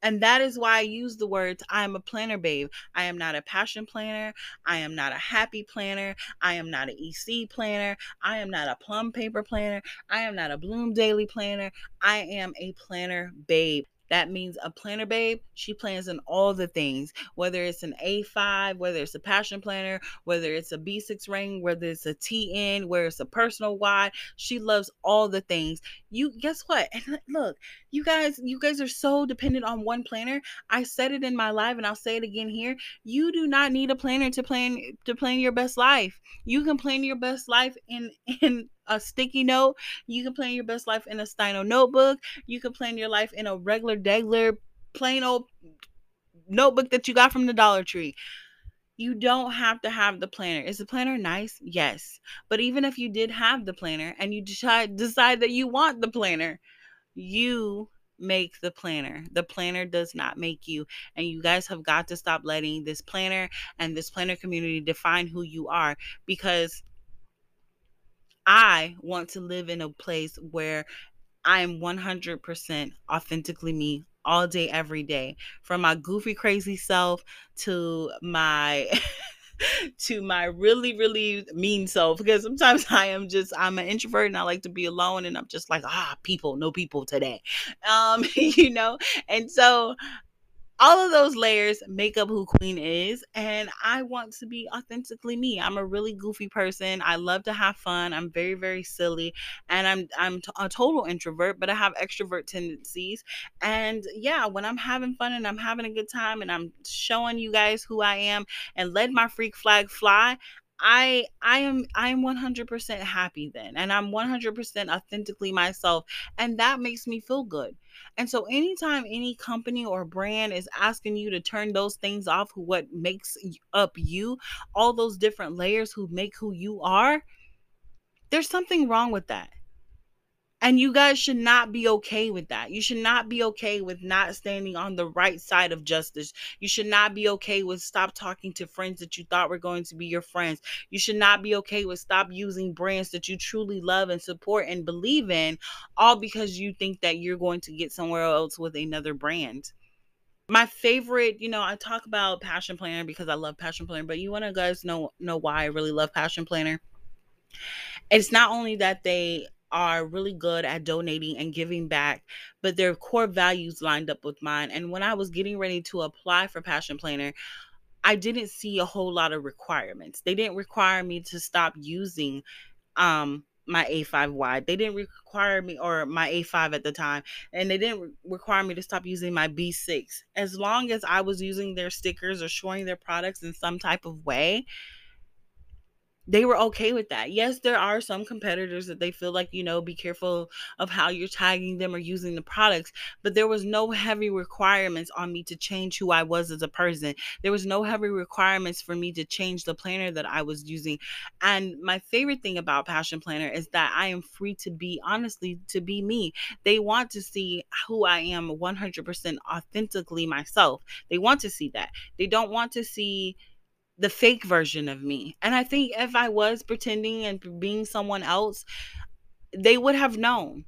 And that is why I use the words, I am a planner babe. I am not a passion planner. I am not a happy planner. I am not an E C planner. I am not a plum paper planner. I am not a bloom daily planner. I am a planner babe. That means a planner babe, she plans in all the things, whether it's an A five, whether it's a passion planner, whether it's a B six ring, whether it's a T N, whether it's a personal wide. She loves all the things. You guess what? And look, you guys, you guys are so dependent on one planner. I said it in my live and I'll say it again here. You do not need a planner to plan to plan your best life. You can plan your best life in in a sticky note. You can plan your best life in a Steino notebook. You can plan your life in a regular, regular, plain old notebook that you got from the Dollar Tree. You don't have to have the planner. Is the planner nice? Yes. But even if you did have the planner and you decide, decide that you want the planner, you make the planner. The planner does not make you. And you guys have got to stop letting this planner and this planner community define who you are, because I want to live in a place where I'm one hundred percent authentically me all day, every day, from my goofy, crazy self to my to my really, really mean self, because sometimes I am just, I'm an introvert and I like to be alone, and I'm just like, ah, people, no people today, um, you know, and so all of those layers make up who Queen is, and I want to be authentically me. I'm a really goofy person. I love to have fun. I'm very, very silly, and I'm I'm t- a total introvert, but I have extrovert tendencies. And yeah, when I'm having fun and I'm having a good time and I'm showing you guys who I am and let my freak flag fly, I I am I am one hundred percent happy then, and I'm one hundred percent authentically myself, and that makes me feel good. And so anytime any company or brand is asking you to turn those things off, who what makes up you, all those different layers who make who you are, there's something wrong with that. And you guys should not be okay with that. You should not be okay with not standing on the right side of justice. You should not be okay with stop talking to friends that you thought were going to be your friends. You should not be okay with stop using brands that you truly love and support and believe in, all because you think that you're going to get somewhere else with another brand. My favorite, you know, I talk about Passion Planner because I love Passion Planner, but you want to guys know, know why I really love Passion Planner? It's not only that they are really good at donating and giving back, but their core values lined up with mine. And when I was getting ready to apply for Passion Planner, I didn't see a whole lot of requirements. They didn't require me to stop using um, my A five wide. They didn't require me, or my A five at the time, and they didn't re- require me to stop using my B six. As long as I was using their stickers or showing their products in some type of way, they were okay with that. Yes, there are some competitors that they feel like, you know, be careful of how you're tagging them or using the products, but there was no heavy requirements on me to change who I was as a person. There was no heavy requirements for me to change the planner that I was using. And my favorite thing about Passion Planner is that I am free to be, honestly, to be me. They want to see who I am one hundred percent authentically myself. They want to see that. They don't want to see the fake version of me. And I think if I was pretending and being someone else, they would have known.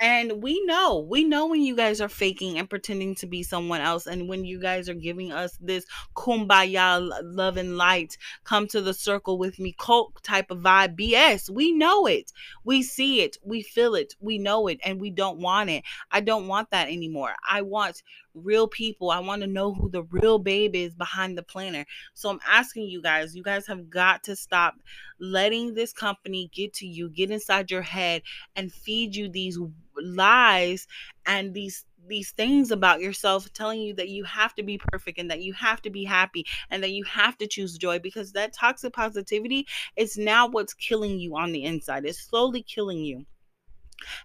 And we know, we know when you guys are faking and pretending to be someone else. And when you guys are giving us this kumbaya, love and light, come to the circle with me cult type of vibe B S, we know it. We see it. We feel it. We know it. And we don't want it. I don't want that anymore. I want real people. I want to know who the real babe is behind the planner. So I'm asking you guys, you guys have got to stop letting this company get to you, get inside your head, and feed you these lies and these these things about yourself, telling you that you have to be perfect and that you have to be happy and that you have to choose joy, because that toxic positivity is now what's killing you on the inside. It's slowly killing you.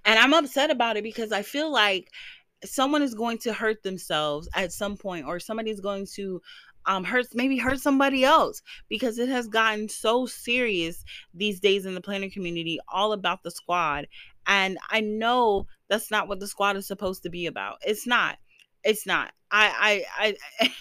And I'm upset about it because I feel like someone is going to hurt themselves at some point, or somebody's going to Um, hurts maybe hurt somebody else, because it has gotten so serious these days in the planner community, all about the squad. And I know that's not what the squad is supposed to be about. It's not. It's not. I, I, I,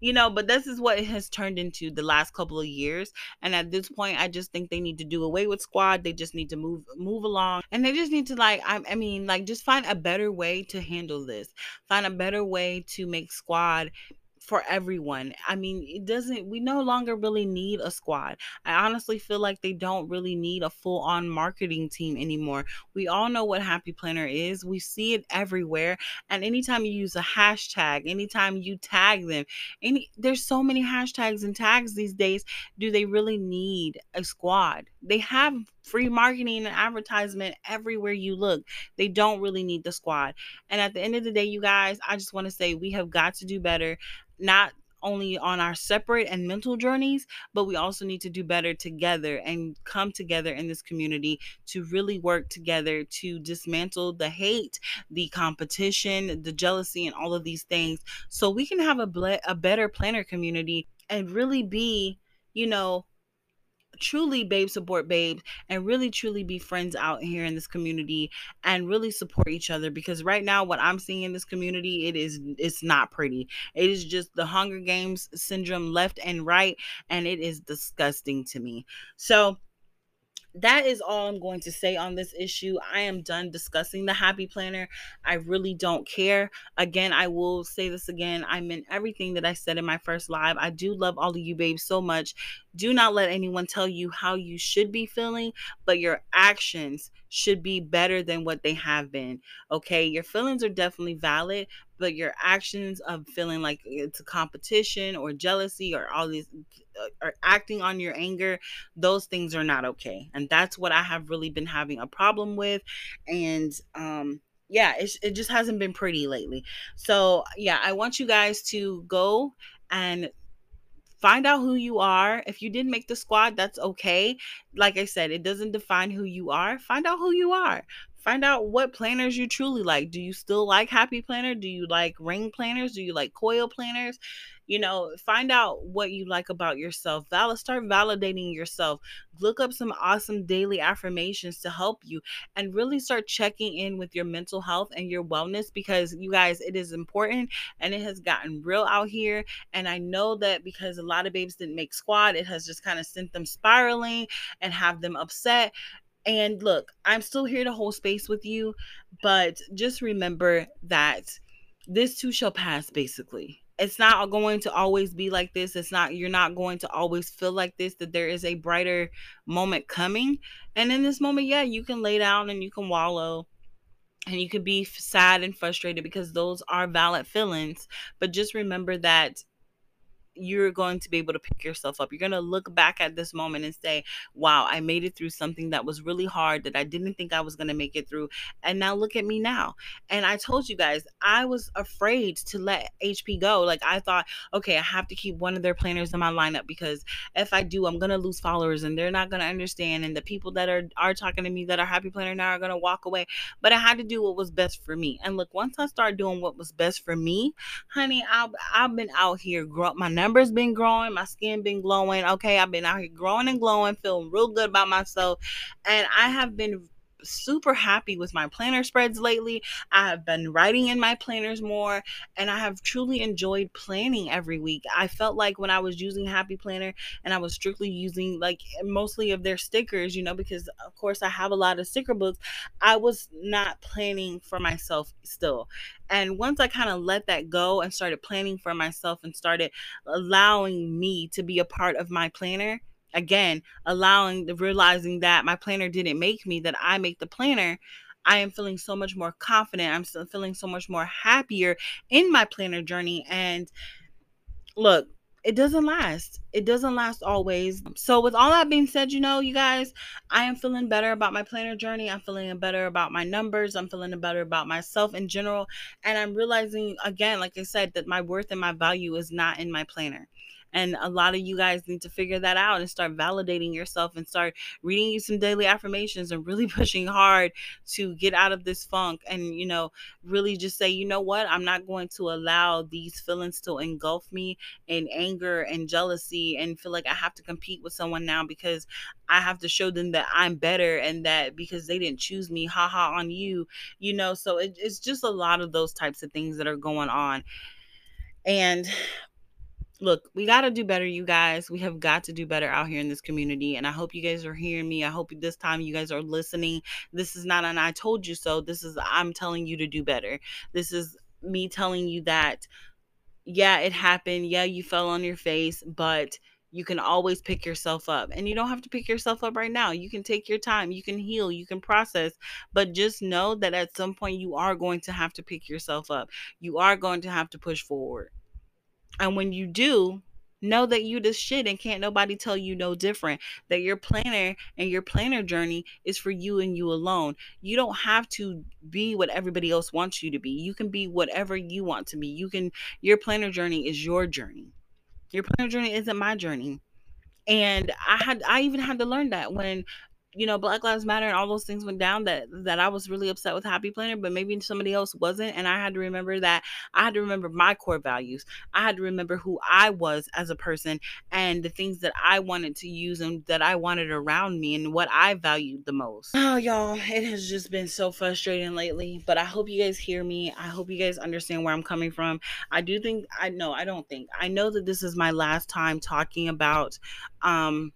you know, but this is what it has turned into the last couple of years. And at this point, I just think they need to do away with squad. They just need to move, move along. And they just need to, like, I, I mean, like, just find a better way to handle this. Find a better way to make squad for everyone. I mean, it doesn't, we no longer really need a squad. I honestly feel like they don't really need a full-on marketing team anymore. We all know what Happy Planner is. We see it everywhere. And anytime you use a hashtag, anytime you tag them, any there's so many hashtags and tags these days. Do they really need a squad? They have free marketing and advertisement everywhere you look. They don't really need the squad. And at the end of the day, you guys, I just want to say we have got to do better, not only on our separate and mental journeys, but we also need to do better together and come together in this community to really work together to dismantle the hate, the competition, the jealousy, and all of these things, so we can have a, ble- a better planner community and really be, you know, truly babe support babes, and really truly be friends out here in this community and really support each other. Because right now what I'm seeing in this community, it is it's not pretty. It is just the Hunger Games syndrome left and right, and it is disgusting to me. So that is all I'm going to say on this issue. I am done discussing the Happy Planner. I really don't care. Again, I will say this again. I meant everything that I said in my first live. I do love all of you babes so much. Do not let anyone tell you how you should be feeling, but your actions should be better than what they have been. Okay? Your feelings are definitely valid, but your actions of feeling like it's a competition or jealousy or all these, or acting on your anger, those things are not okay. And that's what I have really been having a problem with. And, um, yeah, it, it just hasn't been pretty lately. So yeah, I want you guys to go and find out who you are. If you didn't make the squad, that's okay. Like I said, it doesn't define who you are. Find out who you are. Find out what planners you truly like. Do you still like Happy Planner? Do you like ring planners? Do you like coil planners? You know, find out what you like about yourself. Val- start validating yourself. Look up some awesome daily affirmations to help you, and really start checking in with your mental health and your wellness, because you guys, it is important, and it has gotten real out here. And I know that because a lot of babes didn't make squad, it has just kind of sent them spiraling and have them upset. And look, I'm still here to hold space with you, but just remember that this too shall pass, basically. It's not going to always be like this. It's not, you're not going to always feel like this, that there is a brighter moment coming. And in this moment, yeah, you can lay down and you can wallow and you can be sad and frustrated, because those are valid feelings. But just remember that you're going to be able to pick yourself up. You're going to look back at this moment and say, wow, I made it through something that was really hard that I didn't think I was going to make it through. And now look at me now. And I told you guys, I was afraid to let H P go. Like I thought, okay, I have to keep one of their planners in my lineup because if I do, I'm going to lose followers and they're not going to understand. And the people that are, are talking to me that are Happy Planner now are going to walk away. But I had to do what was best for me. And look, once I started doing what was best for me, honey, I've, I've been out here growing. My numbers been growing. My skin been glowing. Okay, I've been out here growing and glowing, feeling real good about myself. And I have been super happy with my planner spreads lately. I have been writing in my planners more, and I have truly enjoyed planning every week. I felt like when I was using Happy Planner and I was strictly using like mostly of their stickers, you know, because of course I have a lot of sticker books, I was not planning for myself still. And once I kind of let that go and started planning for myself and started allowing me to be a part of my planner, again, allowing, realizing that my planner didn't make me, that I make the planner, I am feeling so much more confident. I'm still feeling so much more happier in my planner journey. And look, it doesn't last. It doesn't last always. So with all that being said, you know, you guys, I am feeling better about my planner journey. I'm feeling better about my numbers. I'm feeling better about myself in general. And I'm realizing, again, like I said, that my worth and my value is not in my planner. And a lot of you guys need to figure that out and start validating yourself and start reading you some daily affirmations and really pushing hard to get out of this funk and, you know, really just say, you know what, I'm not going to allow these feelings to engulf me in anger and jealousy and feel like I have to compete with someone now because I have to show them that I'm better and that because they didn't choose me, haha on you, you know. So it, it's just a lot of those types of things that are going on. And look, we got to do better, you guys. We have got to do better out here in this community. And I hope you guys are hearing me. I hope this time you guys are listening. This is not an I told you so. This is I'm telling you to do better. This is me telling you that, yeah, it happened. Yeah, you fell on your face, but you can always pick yourself up. And you don't have to pick yourself up right now. You can take your time. You can heal. You can process. But just know that at some point you are going to have to pick yourself up. You are going to have to push forward. And when you do, know that you the shit and can't nobody tell you no different. That your planner and your planner journey is for you and you alone. You don't have to be what everybody else wants you to be. You can be whatever you want to be. You can, your planner journey is your journey. Your planner journey isn't my journey. And I had, I even had to learn that when, you know, Black Lives Matter and all those things went down that, that I was really upset with Happy Planner, but maybe somebody else wasn't. And I had to remember that I had to remember my core values. I had to remember who I was as a person and the things that I wanted to use and that I wanted around me and what I valued the most. Oh, y'all, it has just been so frustrating lately, but I hope you guys hear me. I hope you guys understand where I'm coming from. I do think, I know, I don't think, I know that this is my last time talking about, um,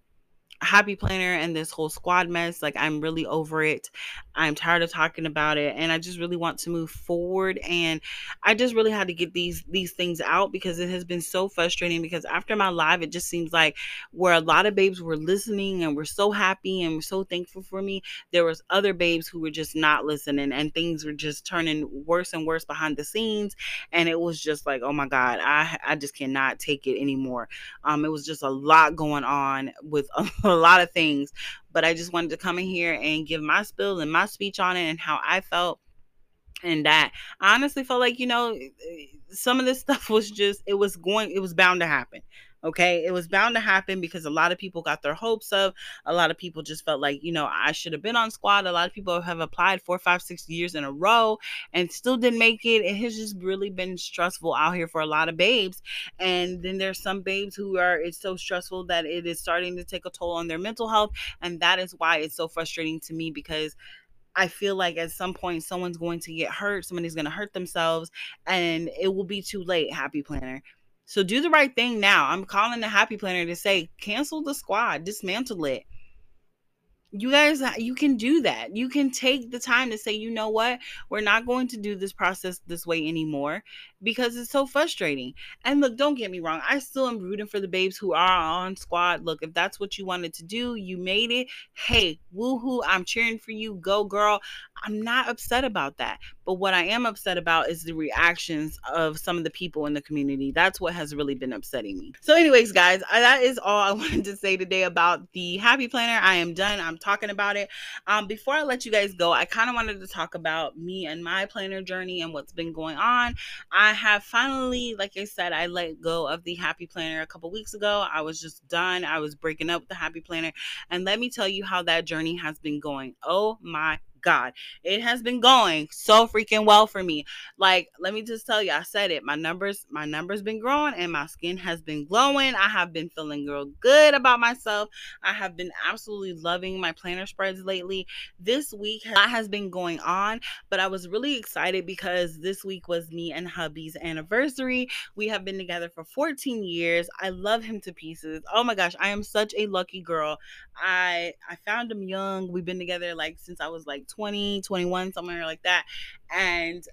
Happy Planner and this whole squad mess. Like, I'm really over it. I'm tired of talking about it, and I just really want to move forward. And I just really had to get these these things out because it has been so frustrating. Because after my live, it just seems like where a lot of babes were listening and were so happy and were so thankful for me, there was other babes who were just not listening, and things were just turning worse and worse behind the scenes. And it was just like, oh my God, I I just cannot take it anymore. Um, it was just a lot going on with a a lot of things, but I just wanted to come in here and give my spill and my speech on it and how I felt. And that I honestly felt like, you know, some of this stuff was just, it was going, it was bound to happen. Okay. It was bound to happen because a lot of people got their hopes up. A lot of people just felt like, you know, I should have been on squad. A lot of people have applied four, five, six years in a row and still didn't make it. It has just really been stressful out here for a lot of babes. And then there's some babes who are, it's so stressful that it is starting to take a toll on their mental health. And that is why it's so frustrating to me, because I feel like at some point someone's going to get hurt. Somebody's going to hurt themselves and it will be too late, Happy Planner. So do the right thing now. I'm calling the Happy Planner to say, cancel the squad, dismantle it. You guys, you can do that. You can take the time to say, you know what? We're not going to do this process this way anymore because it's so frustrating. And look, don't get me wrong. I still am rooting for the babes who are on squad. Look, if that's what you wanted to do, you made it. Hey, woohoo, I'm cheering for you. Go, girl. I'm not upset about that. But what I am upset about is the reactions of some of the people in the community. That's what has really been upsetting me. So anyways, guys, that is all I wanted to say today about the Happy Planner. I am done. I'm talking about it. Um, before I let you guys go, I kind of wanted to talk about me and my planner journey and what's been going on. I have finally, like I said, I let go of the Happy Planner a couple weeks ago. I was just done. I was breaking up with the Happy Planner. And let me tell you how that journey has been going. Oh my God, it has been going so freaking well for me. Like, let me just tell you, I said it, my numbers, my numbers been growing and my skin has been glowing. I have been feeling real good about myself. I have been absolutely loving my planner spreads lately. This week that has been going on, but I was really excited because this week was me and hubby's anniversary. We have been together for fourteen years. I love him to pieces. Oh my gosh, I am such a lucky girl. I, I found him young. We've been together like since I was like twenty, twenty-one, somewhere like that. And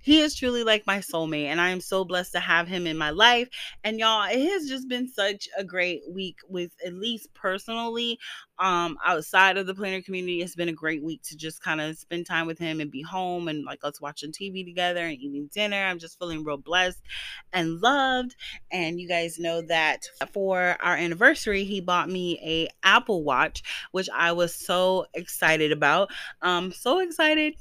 he is truly like my soulmate, and I am so blessed to have him in my life. And y'all, it has just been such a great week, with at least personally, um, outside of the planner community. It's been a great week to just kind of spend time with him and be home and like us watching T V together and eating dinner. I'm just feeling real blessed and loved. And you guys know that for our anniversary, he bought me a Apple Watch, which I was so excited about. Um, so excited.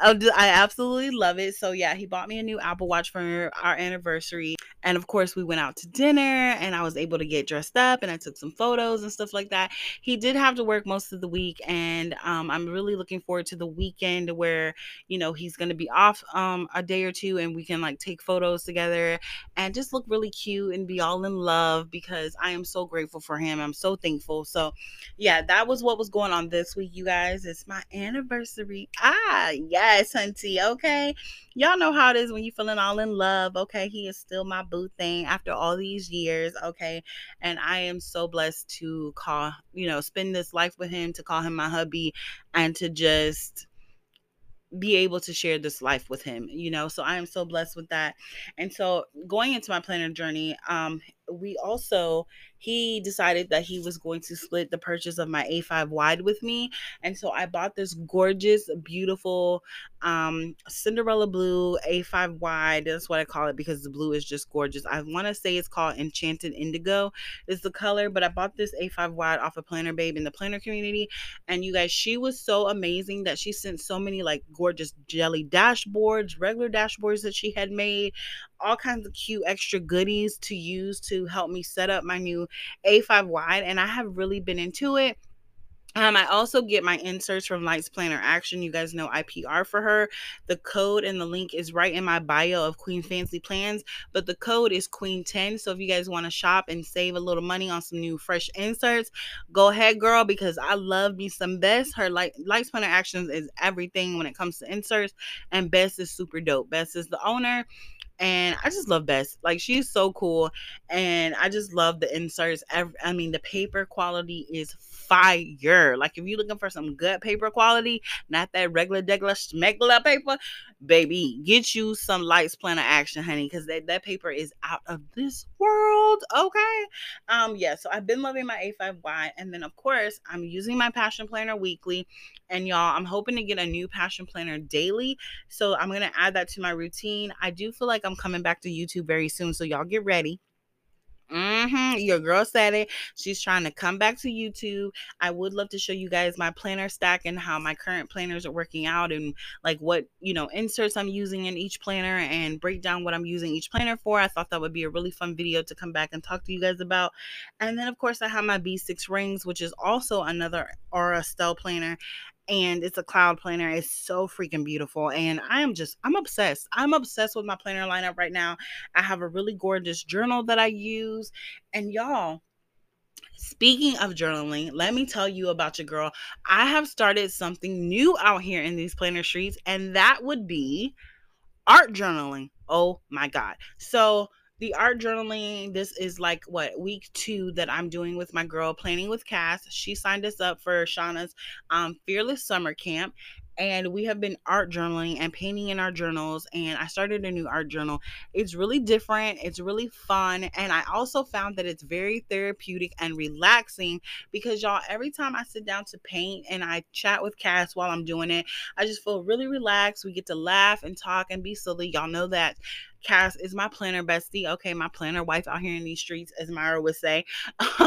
I absolutely love it. So yeah, he bought me a new Apple Watch for our anniversary. And of course we went out to dinner and I was able to get dressed up and I took some photos and stuff like that. He did have to work most of the week, and um, I'm really looking forward to the weekend where, you know, he's going to be off um, a day or two and we can like take photos together and just look really cute and be all in love, because I am so grateful for him. I'm so thankful. So yeah, that was what was going on this week, you guys. It's my anniversary. Ah, yeah. Yes, hunty. Okay. Y'all know how it is when you're feeling all in love. Okay. He is still my boo thing after all these years. Okay. And I am so blessed to call, you know, spend this life with him, to call him my hubby, and to just be able to share this life with him, you know. So I am so blessed with that. And so going into my planner journey, um, we also, he decided that he was going to split the purchase of my A five wide with me. And so I bought this gorgeous, beautiful um, Cinderella blue A five wide. That's what I call it, because the blue is just gorgeous. I want to say it's called Enchanted Indigo is the color, but I bought this A five wide off of Planner Babe in the planner community. And you guys, she was so amazing that she sent so many like gorgeous jelly dashboards, regular dashboards that she had made, all kinds of cute extra goodies to use to help me set up my new A five wide. And I have really been into it. Um, I also get my inserts from Lights Planner Action. You guys know I P R for her. The code and the link is right in my bio of Queen Fancy Plans, but the code is Queen ten. So if you guys want to shop and save a little money on some new fresh inserts, go ahead, girl, because I love me some Bess. Her Light, Lights Planner Actions is everything when it comes to inserts, and Bess is super dope. Bess is the owner. And I just love Bess. Like, she's so cool. And I just love the inserts. I mean, the paper quality is fire. Like, if you're looking for some good paper quality, not that regular, degular, schmegler paper, baby, get you some Lights Planner Action, honey, because that, that paper is out of this world, okay? Um, yeah, so I've been loving my A five Y. And then, of course, I'm using my Passion Planner weekly. And, y'all, I'm hoping to get a new Passion Planner daily. So I'm going to add that to my routine. I do feel like I'm coming back to YouTube very soon, so y'all get ready. Mm-hmm. Your girl said it. She's trying to come back to YouTube. I would love to show you guys my planner stack and how my current planners are working out, and like what, you know, inserts I'm using in each planner, and break down what I'm using each planner for. I thought that would be a really fun video to come back and talk to you guys about. And then, of course, I have my B six rings, which is also another Aura Stella planner. And it's a cloud planner. It's so freaking beautiful. And I am just, I'm obsessed. I'm obsessed with my planner lineup right now. I have a really gorgeous journal that I use. And y'all, speaking of journaling, let me tell you about your girl. I have started something new out here in these planner streets, and that would be art journaling. Oh my God. So the art journaling, this is like, what, week two that I'm doing with my girl, Planning with Cass. She signed us up for Shauna's um, Fearless Summer Camp. and we have been art journaling and painting in our journals, and I started a new art journal. It's really different, it's really fun, and I also found that it's very therapeutic and relaxing because, y'all, every time I sit down to paint and I chat with Cass while I'm doing it, I just feel really relaxed. We get to laugh and talk and be silly. Y'all know that Cass is my planner bestie. Okay, my planner wife out here in these streets, as Myra would say.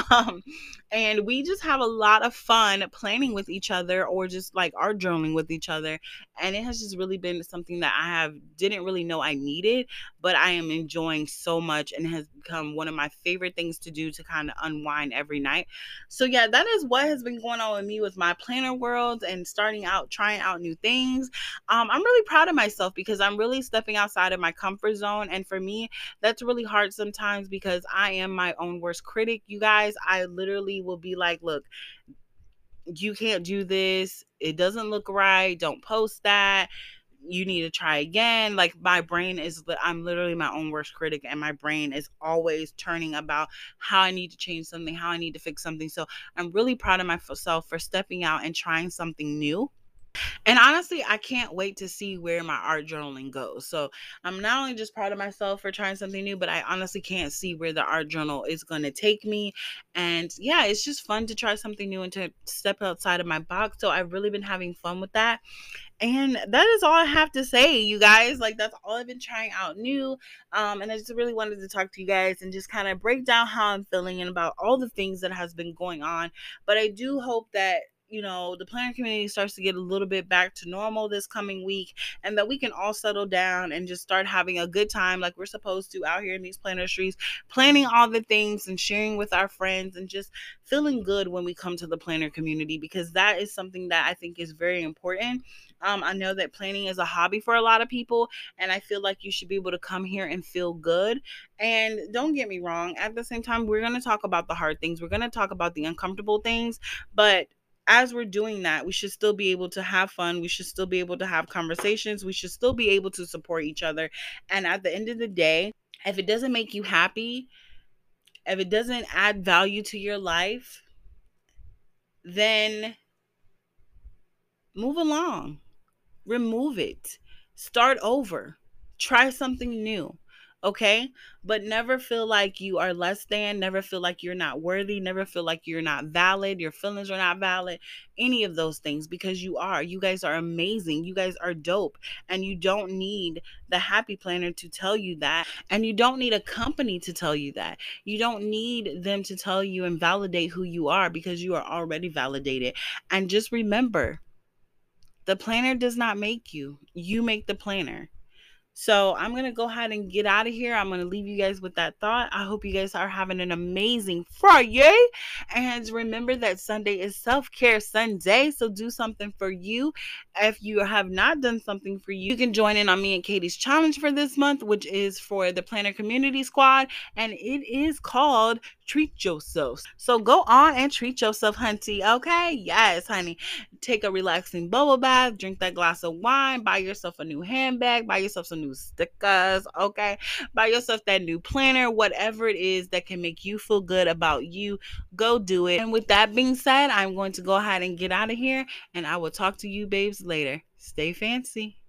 Um, and we just have a lot of fun planning with each other, or just like art journaling with each other. And it has just really been something that I have didn't really know I needed, but I am enjoying so much, and has become one of my favorite things to do to kind of unwind every night. So yeah, that is what has been going on with me with my planner worlds and starting out, trying out new things. Um, I'm really proud of myself because I'm really stepping outside of my comfort zone. zone. And for me, that's really hard sometimes because I am my own worst critic. You guys, I literally will be like, look, you can't do this. It doesn't look right. Don't post that. You need to try again. Like, my brain is, I'm literally my own worst critic, and my brain is always turning about how I need to change something, how I need to fix something. So I'm really proud of myself for stepping out and trying something new. And honestly, I can't wait to see where my art journaling goes. So I'm not only just proud of myself for trying something new, but I honestly can't see where the art journal is going to take me. And yeah, it's just fun to try something new and to step outside of my box. So I've really been having fun with that. And that is all I have to say, you guys. Like, that's all I've been trying out new. Um, and I just really wanted to talk to you guys and just kind of break down how I'm feeling and about all the things that has been going on. But I do hope that, you know, the planner community starts to get a little bit back to normal this coming week, and that we can all settle down and just start having a good time like we're supposed to out here in these planner streets, planning all the things and sharing with our friends and just feeling good when we come to the planner community, because that is something that I think is very important. Um, I know that planning is a hobby for a lot of people, and I feel like you should be able to come here and feel good. And don't get me wrong, at the same time, we're going to talk about the hard things. We're going to talk about the uncomfortable things, but as we're doing that, we should still be able to have fun. We should still be able to have conversations. We should still be able to support each other. And at the end of the day, if it doesn't make you happy, if it doesn't add value to your life, then move along. Remove it. Start over. Try something new. Okay, but never feel like you are less than, never feel like you're not worthy, never feel like you're not valid, your feelings are not valid, any of those things, because you are. You guys are amazing. You guys are dope, and you don't need the Happy Planner to tell you that, and you don't need a company to tell you that. You don't need them to tell you and validate who you are, because you are already validated. And just remember, the planner does not make you. You make the planner. So I'm going to go ahead and get out of here. I'm going to leave you guys with that thought. I hope you guys are having an amazing Friday. And remember that Sunday is self-care Sunday. So do something for you. If you have not done something for you, you can join in on me and Katie's challenge for this month, which is for the Planner Community Squad. And it is called Treat Yourself. So go on and treat yourself, hunty. Okay? Yes, honey. Take a relaxing bubble bath. Drink that glass of wine. Buy yourself a new handbag. Buy yourself some new stickers, okay? Buy yourself that new planner, whatever it is that can make you feel good about you, go do it. And with that being said, I'm going to go ahead and get out of here, and I will talk to you babes later. Stay fancy.